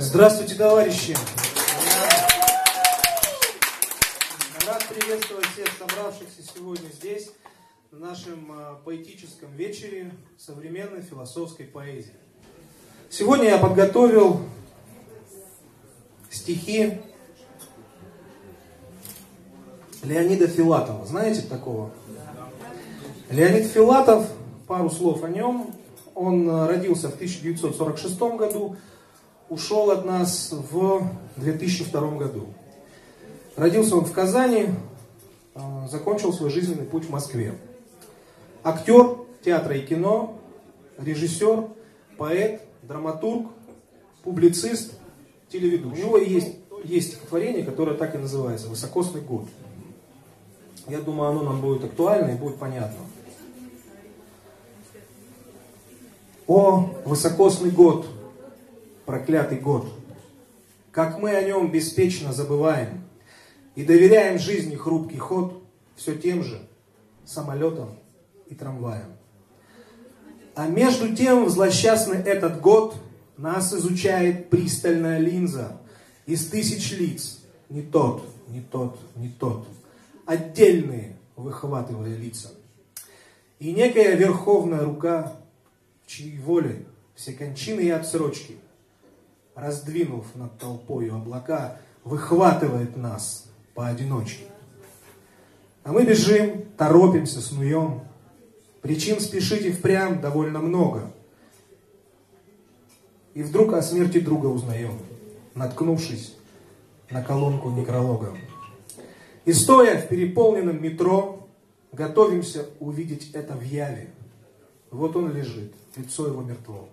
Здравствуйте, товарищи! Рад приветствовать всех собравшихся сегодня здесь, в нашем поэтическом вечере современной философской поэзии. Сегодня я подготовил стихи Леонида Филатова. Знаете такого? Леонид Филатов, пару слов о нем. Он родился в 1946 году, ушел от нас в 2002 году. Родился он в Казани, закончил свой жизненный путь в Москве. Актер театра и кино, режиссер, поэт, драматург, публицист, телеведущий. У него есть стихотворение, которое так и называется «Высокосный год». Я думаю, оно нам будет актуально и будет понятно. О, высокосный год, проклятый год! Как мы о нем беспечно забываем и доверяем жизни хрупкий ход все тем же самолетам и трамваям. А между тем, в злосчастный этот год нас изучает пристальная линза из тысяч лиц. Не тот, не тот, не тот. Отдельные, выхватывая лица. И некая верховная рука, в чьей воле все кончины и отсрочки, раздвинув над толпою облака, выхватывает нас поодиночке. А мы бежим, торопимся, снуем. Причин спешить и впрямь довольно много. И вдруг о смерти друга узнаем, наткнувшись на колонку некролога. И стоя в переполненном метро, готовимся увидеть это в яве. Вот он лежит, лицо его мертво.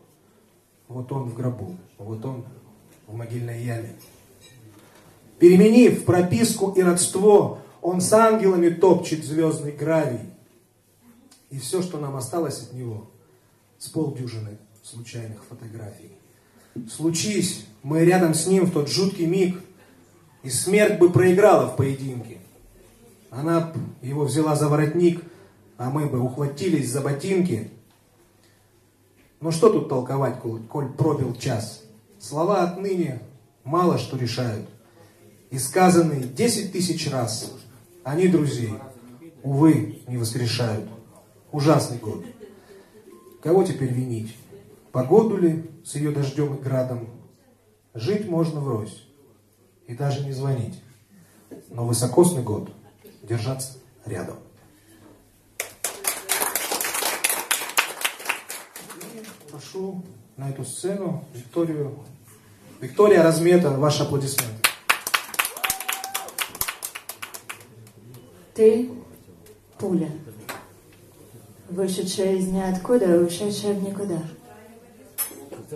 Вот он в гробу, вот он в могильной яме. Переменив прописку и родство, он с ангелами топчет звездный гравий. И все, что нам осталось от него, с полдюжины случайных фотографий. Случись мы рядом с ним в тот жуткий миг, и смерть бы проиграла в поединке. Она б его взяла за воротник, а мы бы ухватились за ботинки. Но что тут толковать, коль пробил час? Слова отныне мало что решают. И сказанные 10 тысяч раз, они друзей, увы, не воскрешают. Ужасный год. Кого теперь винить? Погоду ли с ее дождем и градом? Жить можно врозь и даже не звонить. Но высокосный год, держаться рядом. Прошу на эту сцену Виктория Размета, ваши аплодисменты. Ты – пуля, вышедшая из ниоткуда, ушедшая в никуда.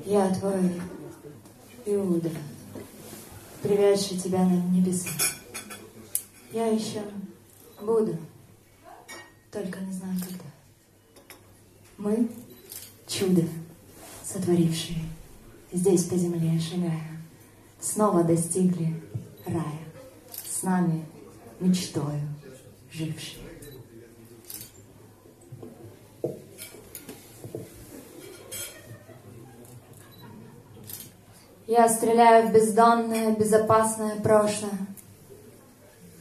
Я твой Иуда, приведший тебя на небеса. Я еще буду, только не знаю когда. Мы – чудо, сотворившие, здесь по земле шагая, снова достигли рая, с нами мечтою жившие. Я стреляю в бездонное, безопасное прошлое,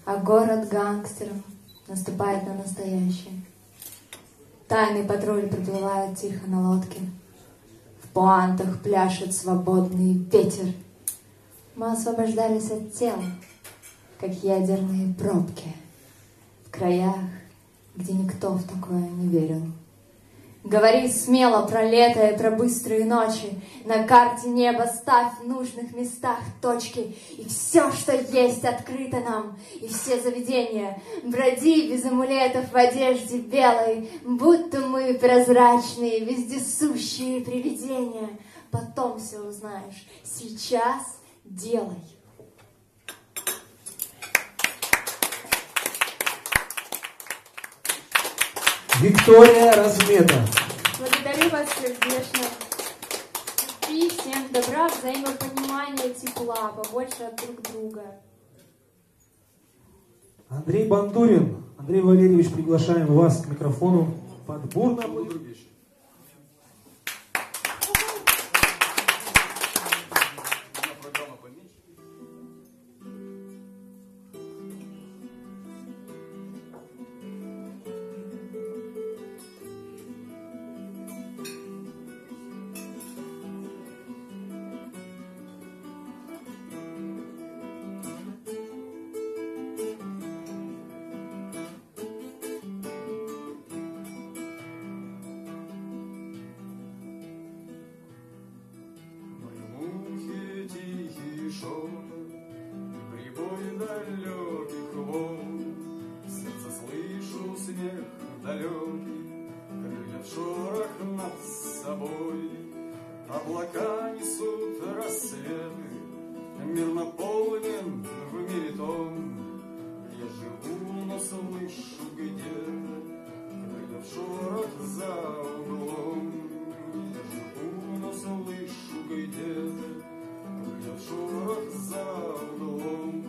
а город гангстером наступает на настоящее. Тайный патруль проплывает тихо на лодке, в пуантах пляшет свободный ветер. Мы освобождались от тел, как ядерные пробки, в краях, где никто в такое не верил. Говори смело про лето и про быстрые ночи, на карте неба ставь в нужных местах точки, и все, что есть, открыто нам, и все заведения. Броди без амулетов в одежде белой, будто мы прозрачные, вездесущие привидения. Потом все узнаешь, сейчас делай. Виктория Размета. Благодарю вас сердечно. И всем добра, взаимопонимания, тепла, побольше от друг друга. Андрей Бандурин. Андрей Валерьевич, приглашаем вас к микрофону под бурно. шорох над собой. Облака несут рассветы, мир наполнен в мире том. Я живу, но слышу где-то крыльев шорох за углом. Я живу, но слышу где-то крыльев шорох за углом.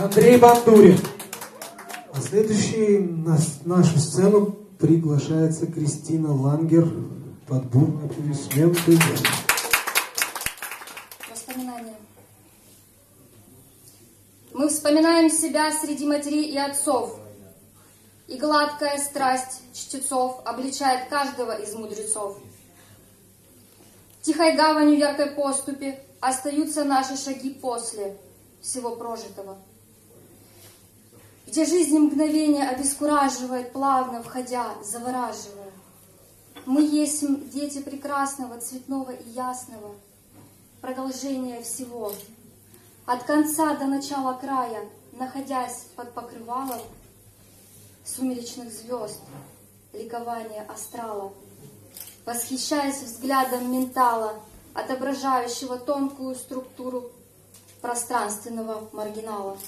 Андрей Бандурин. А следующий на нашу сцену приглашается Кристина Лангер под бурные аплодисменты. Воспоминания. Мы вспоминаем себя среди матерей и отцов, и гладкая страсть чтецов обличает каждого из мудрецов. Тихой гаванью яркой поступи остаются наши шаги после всего прожитого. Где жизнь мгновение обескураживает, плавно входя, завораживая. Мы есть дети прекрасного, цветного и ясного, продолжение всего. От конца до начала края, находясь под покрывалом сумеречных звезд, ликование астрала, восхищаясь взглядом ментала, отображающего тонкую структуру пространственного маргинала.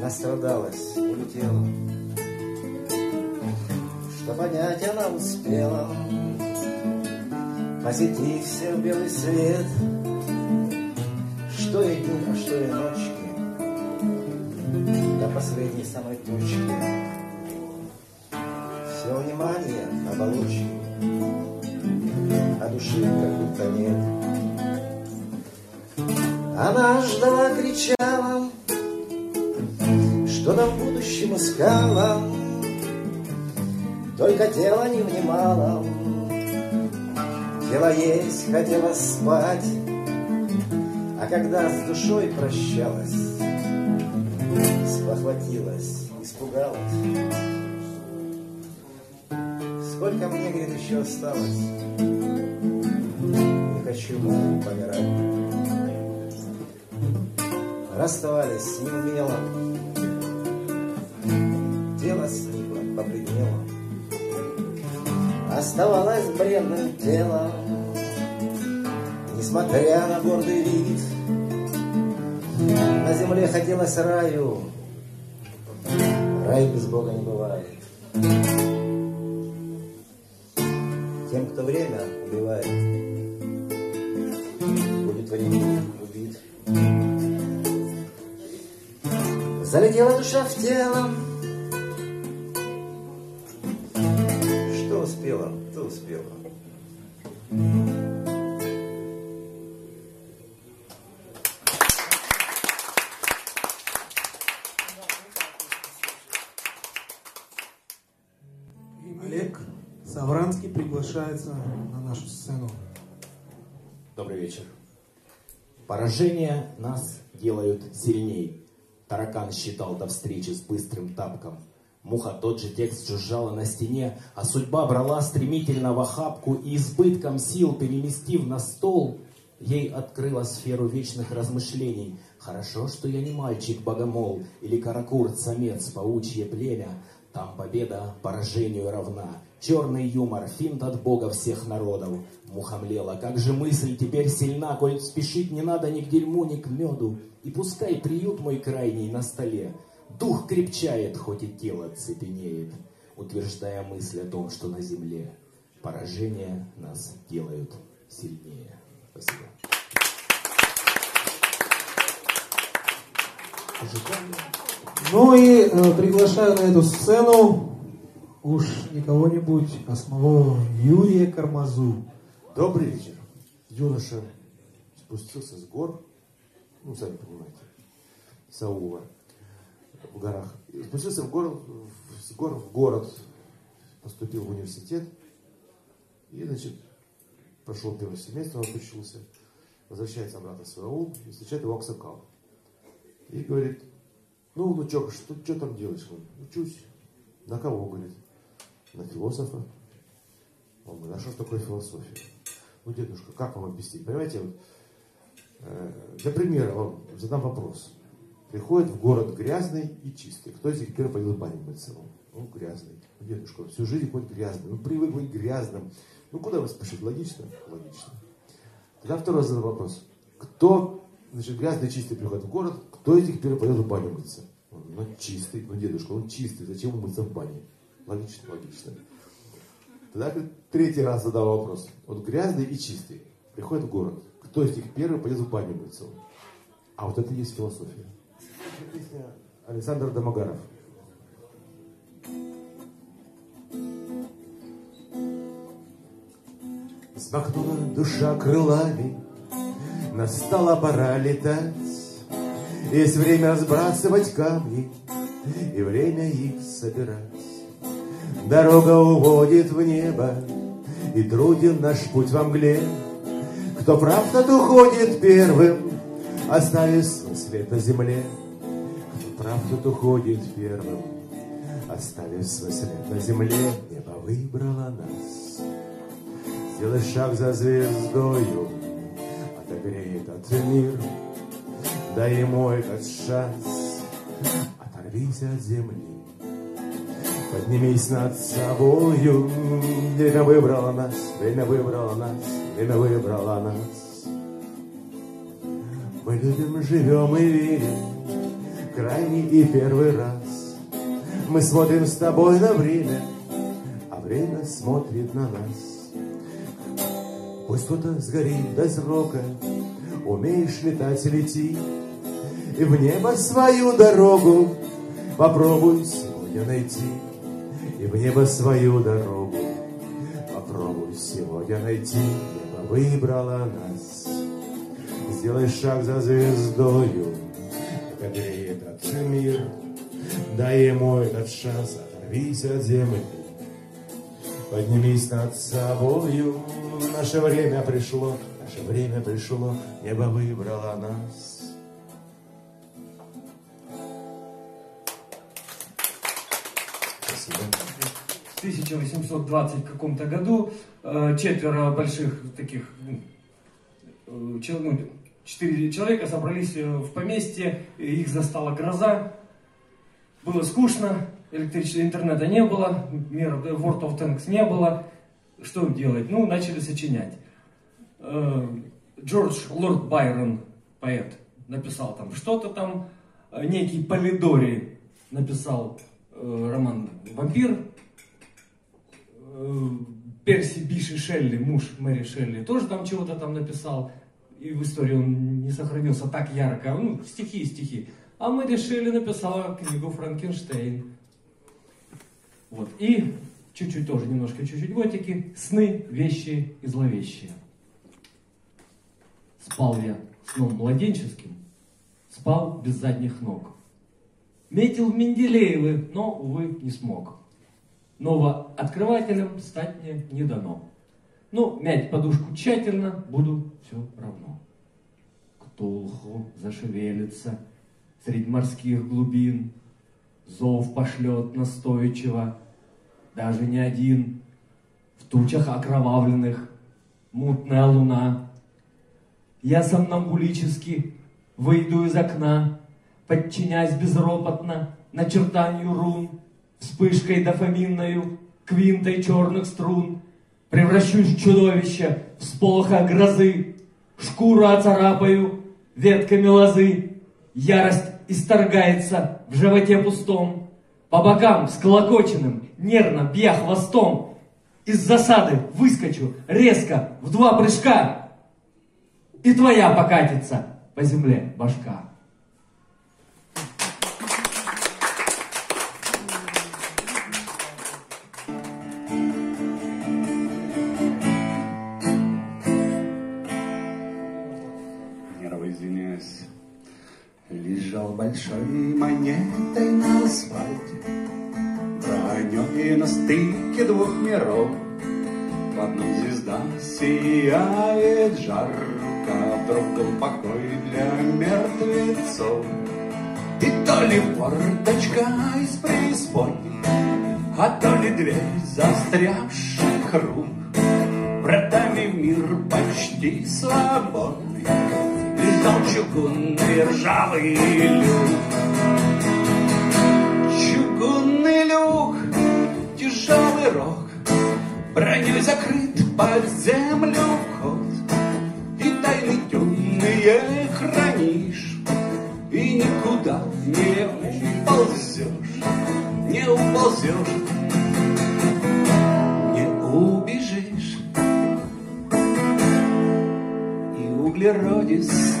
Настрадалась, улетела, что понять она успела. Позитився в белый свет, что и дни, а что и ночки, до последней самой точки. Все внимание оболочки, а души как будто нет. Она ждала, кричала, что нам в будущем искала, только тело не внимало. Тело есть, хотела спать, а когда с душой прощалась, спохватилась, испугалась. Сколько мне, говорит, еще осталось? Не хочу помирать. Расставались неумело, тело слипло, побледнело, оставалось бренным телом. Несмотря на гордый вид, на земле хотелось раю. Рай без Бога не бывает. Тем, кто время убивает, залетела душа в тело. Что успела, то успела. Олег Савранский приглашается на нашу сцену. Добрый вечер. Поражения нас делают сильней. Таракан считал до встречи с быстрым тапком. Муха тот же текст жужжала на стене, а судьба брала стремительно в охапку и избытком сил, переместив на стол, ей открыла сферу вечных размышлений. Хорошо, что я не мальчик-богомол или каракурт-самец, паучье племя. Там победа поражению равна. Черный юмор, финт от бога всех народов. Мухомлела, как же мысль теперь сильна, коль спешить не надо ни к дерьму, ни к меду. И пускай приют мой крайний на столе. Дух крепчает, хоть и тело цепенеет, утверждая мысль о том, что на земле поражения нас делают сильнее. Спасибо. Ну и приглашаю на эту сцену уж не кого-нибудь, а самого Юрия Кармазу. Добрый вечер. Юноша спустился с гор, ну, сами понимаете, Саула. В горах. Спустился в город, поступил в университет и, значит, прошел первый семестр, он обучился, возвращается обратно в свой аул и встречает его Аксакал. И говорит: ну, внучок, что там делаешь? Он: учусь. На кого, говорит? На философа. Он говорит: а что такое философия? Ну, дедушка, как вам объяснить? Понимаете, вот, для примера вам задам вопрос. Приходит в город грязный и чистый. Кто из них первый пойдет баню мыться? Он грязный. Дедушка, он всю жизнь ходит грязный. Ну, привык быть грязным. Ну, куда вы спешите? Логично? Логично. Тогда второй задам вопрос. Кто, значит, грязный и чистый приходит в город, кто из них первый пойдет в баню мыться? Он: ну, чистый. Ну, дедушка, он чистый. Зачем мыться в бане? Логично, логично. Тогда третий раз задам вопрос. Вот грязный и чистый приходит в город. Кто из них первый пойдет в баню мыться? А вот это и есть философия. Песня Александр Домогаров. Взмахнула душа крылами, настала пора летать. Есть время разбрасывать камни и время их собирать. Дорога уводит в небо, и труден наш путь во мгле. Кто прав, тот уходит первым, оставив свой след на земле. Прав тут уходит первым, оставив свой след на земле. Небо выбрало нас. Сделай шаг за звездою, отогреет этот мир. Дай ему этот шанс, оторвись от земли. Поднимись над собою. Время выбрало нас, время выбрало нас, время выбрало нас. Мы любим, живем и верим, крайний и первый раз. Мы смотрим с тобой на время, а время смотрит на нас. Пусть кто-то сгорит до срока, умеешь летать, лети. И в небо свою дорогу попробуй сегодня найти. И в небо свою дорогу попробуй сегодня найти. Небо выбрало нас. Сделай шаг за звездою, греет этот мир, дай ему этот шанс, оторвись от земли, поднимись над собою. Наше время пришло, наше время пришло, небо выбрало нас. Спасибо. В 1820 каком-то году четверо больших таких человек, 4 человека собрались в поместье, их застала гроза, было скучно, электричества, интернета не было, мира World of Tanks не было, что им делать? Ну, начали сочинять. Джордж Лорд Байрон, поэт, написал там что-то там, некий Полидори написал роман «Вампир», Перси Биши Шелли, муж Мэри Шелли, тоже там чего-то там написал. И в истории он не сохранился так ярко. Ну, стихи. а мы решили, написала книгу «Франкенштейн». Вот. И чуть-чуть тоже, немножко готики. «Сны, вещи и зловещие». Спал я сном младенческим, спал без задних ног. Метил в Менделеевы, но, увы, не смог. Новооткрывателем стать мне не дано. Но мять подушку тщательно буду все равно. Ктулху зашевелится средь морских глубин, зов пошлет настойчиво, даже не один. В тучах окровавленных мутная луна. Я сомнамбулически выйду из окна, подчиняясь безропотно начертанию рун, вспышкой дофаминною, квинтой черных струн, превращусь в чудовище, всполоха грозы, шкуру оцарапаю ветками лозы. Ярость исторгается в животе пустом, по бокам склокоченным нервно бья хвостом. Из засады выскочу резко в два прыжка, и твоя покатится по земле башка. Большой монетой на асфальте, броней на стыке двух миров. В одном звезда сияет жарко, в другом покой для мертвецов. И то ли форточка из преисподней, а то ли дверь застрявших рук, вратами мир почти свободный. Лежал чугунный ржавый люк, чугунный люк, тяжелый рог, броней закрыт под землю вход. И тайны темные хранишь, и никуда не уползешь, не уползешь, не убежишь. И углеродис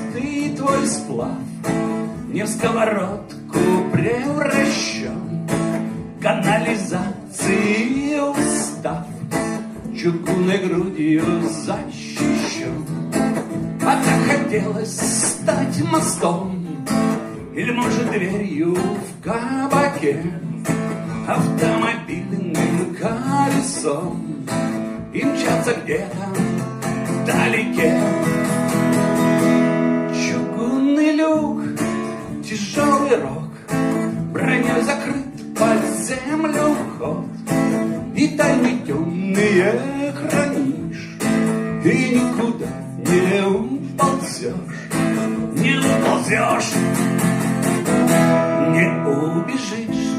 твой сплав не в сковородку превращен, канализации устав, чугунной грудью защищен. А так хотелось стать мостом или, может, дверью в кабаке, автомобильным колесом и мчаться где-то вдалеке. Тяжелый рог, броней закрыт под землю вход, и тайны темные хранишь, и никуда не уползешь, не уползешь, не убежишь.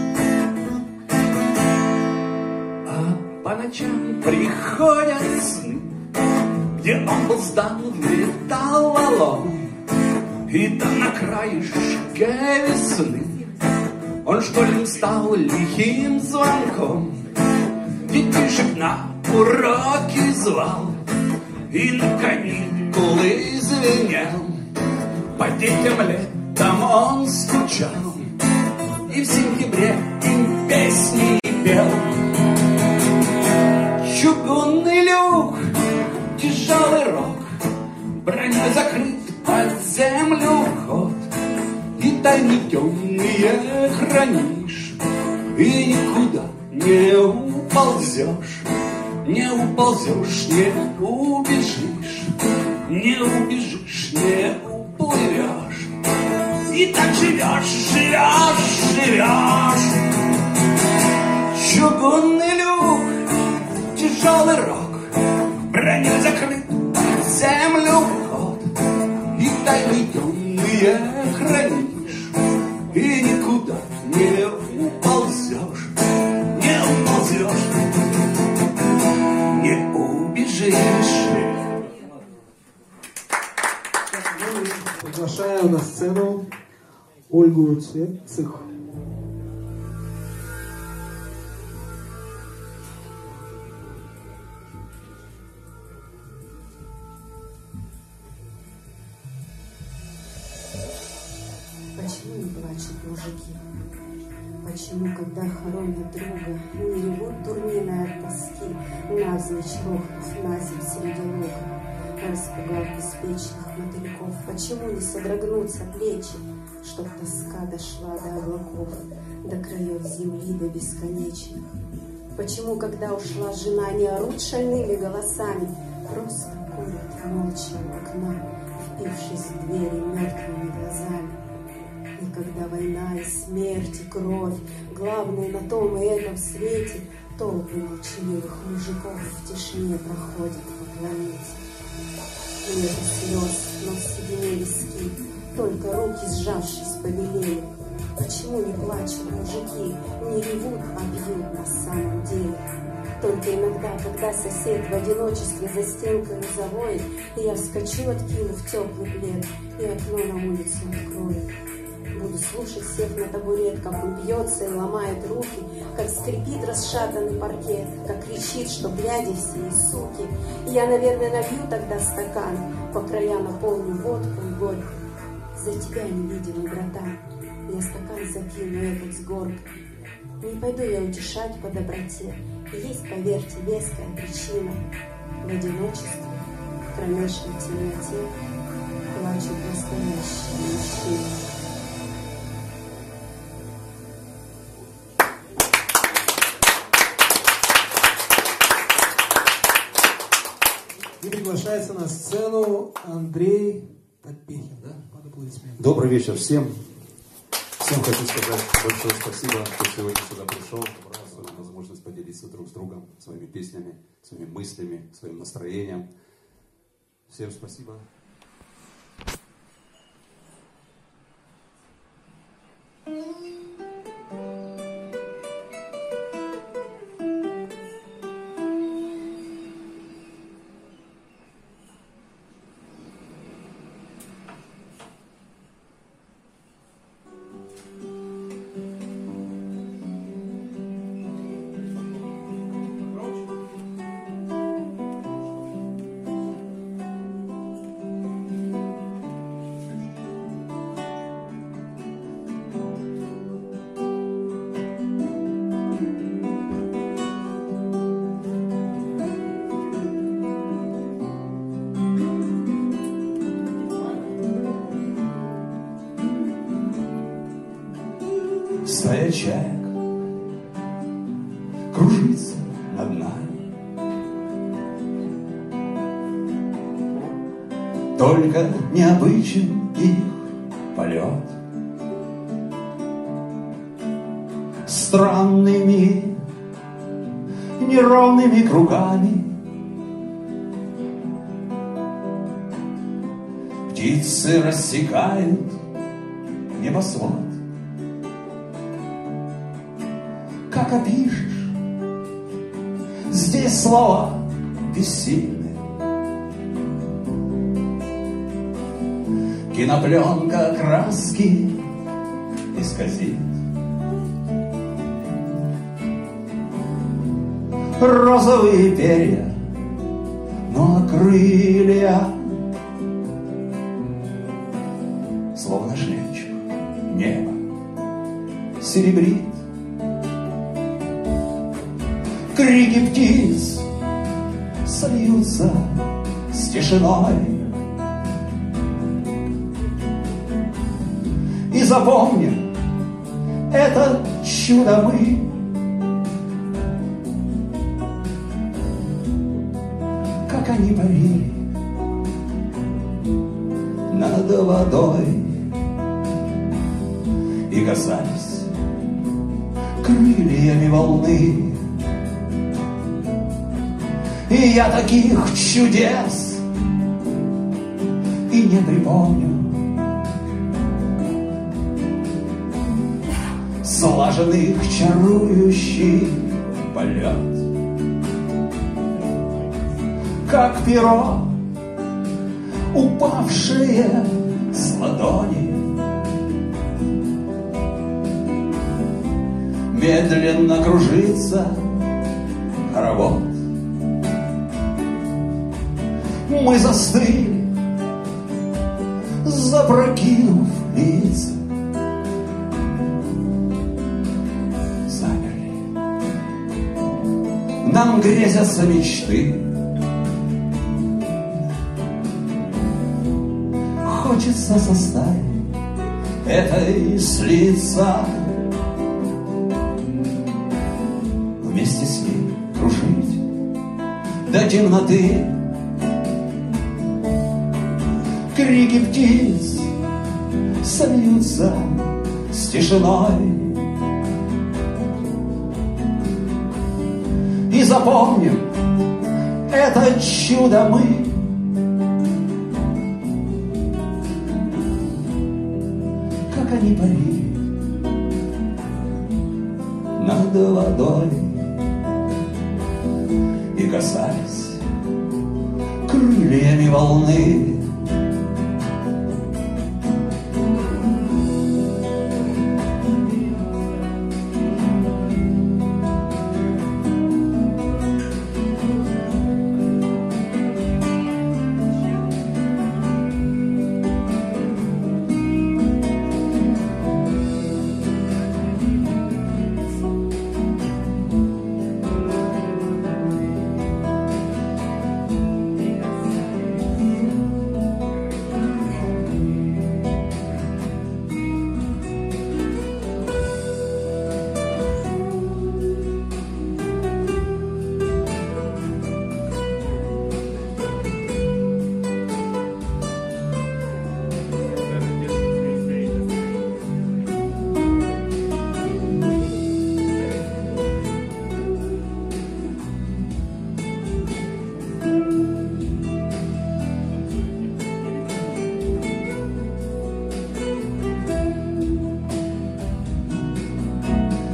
А по ночам приходят сны, где он был сдан в металлолом. И там на краешке весны он школьным стал лихим звонком, детишек на уроки звал и на каникулы звенел. По детям летом он скучал и в сентябре им песни пел. Чугунный люк, тяжелый рог, броней закрыт под землю вход, и тайны темные хранишь, и никуда не уползешь, не уползешь, не убежишь, не убежишь, не уплывешь. И так живешь, живешь, живешь. Чугунный люк, тяжелый рог, броней закрыт под землю вход, и тайны темные хранишь, и никуда не уползешь, не уползешь, не убежишь. Приглашаю на сцену Ольгу Цех. плачу и плачут мужики. Почему, когда хоронят друга, не ревут дурнины от тоски, навзничь рухнув на земь среди луга? Распугал беспечных мотыльков, почему не содрогнутся плечи, чтоб тоска дошла до облаков, до краев земли, до бесконечных? Почему, когда ушла жена, не орут шальными голосами, просто курят молча у окна, впившись в двери мертвыми глазами? И когда война и смерть, и кровь, главное на том и этом свете, толпы молчаливых мужиков в тишине проходят по планете. Нет слез, но в седине виски, только руки, сжавшись, побелели. Почему не плачут мужики, не ревут, а бьют на самом деле? Только иногда, когда сосед в одиночестве за стенкой завоет, я вскочу, откинув теплый плед, и окно на улицу открою. Буду слушать всех на табурет, как он бьется и ломает руки, как скрипит расшатанный паркет, как кричит, что бляди все и суки. И я, наверное, набью тогда стакан, по краям наполню водку и горько. За тебя, невидимый братан, я стакан закину этот с горкой. Не пойду я утешать по доброте, и есть, поверьте, веская причина. В одиночестве, в кромешной темноте плачут настоящие мужчины. Приглашается на сцену Андрей Попелин, да? Добрый вечер всем. Всем хочу сказать большое спасибо, что сегодня сюда пришел. Раз возможность поделиться друг с другом своими песнями, своими мыслями, своим настроением. Всем спасибо. Стая чаек кружится над нами, только необычен их полет. Странными, неровными кругами птицы рассекают небосвод. Как опишешь здесь слова бессильны? Кинопленка краски исказит, розовые перья, но крылья словно жемчуг небо серебрит. Крики птиц сольются с тишиной, и запомним это чудо мы. Как они парили над водой и касались крыльями волны. И я таких чудес и не припомню. Слаженных чарующий полет, как перо, упавшее с ладони, медленно кружится хоровод. Мы застыли, запрокинув лица, там грезятся мечты. Хочется со старой этой слиться, вместе с ней кружить до темноты. Крики птиц сольются с тишиной. И запомним это чудо мы. Как они парили над водой и касались крыльями волны.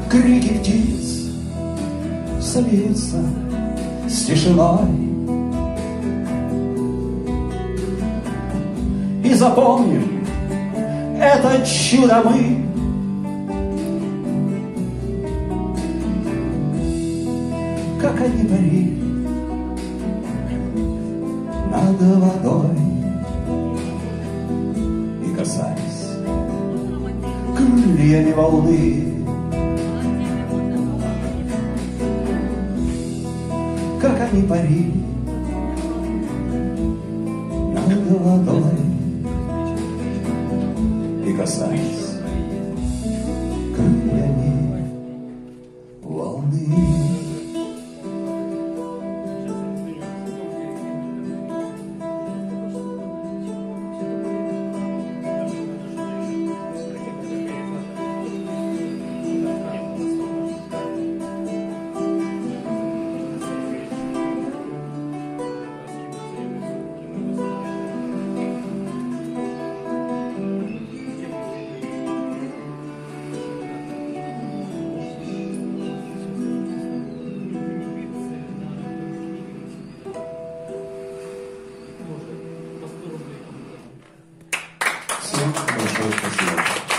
Крики птиц сольются с тишиной. И запомним это чудо мы. Как они парили над водой и касались крыльями волны. Они парили над водой и касались крыльями волны. Большое спасибо.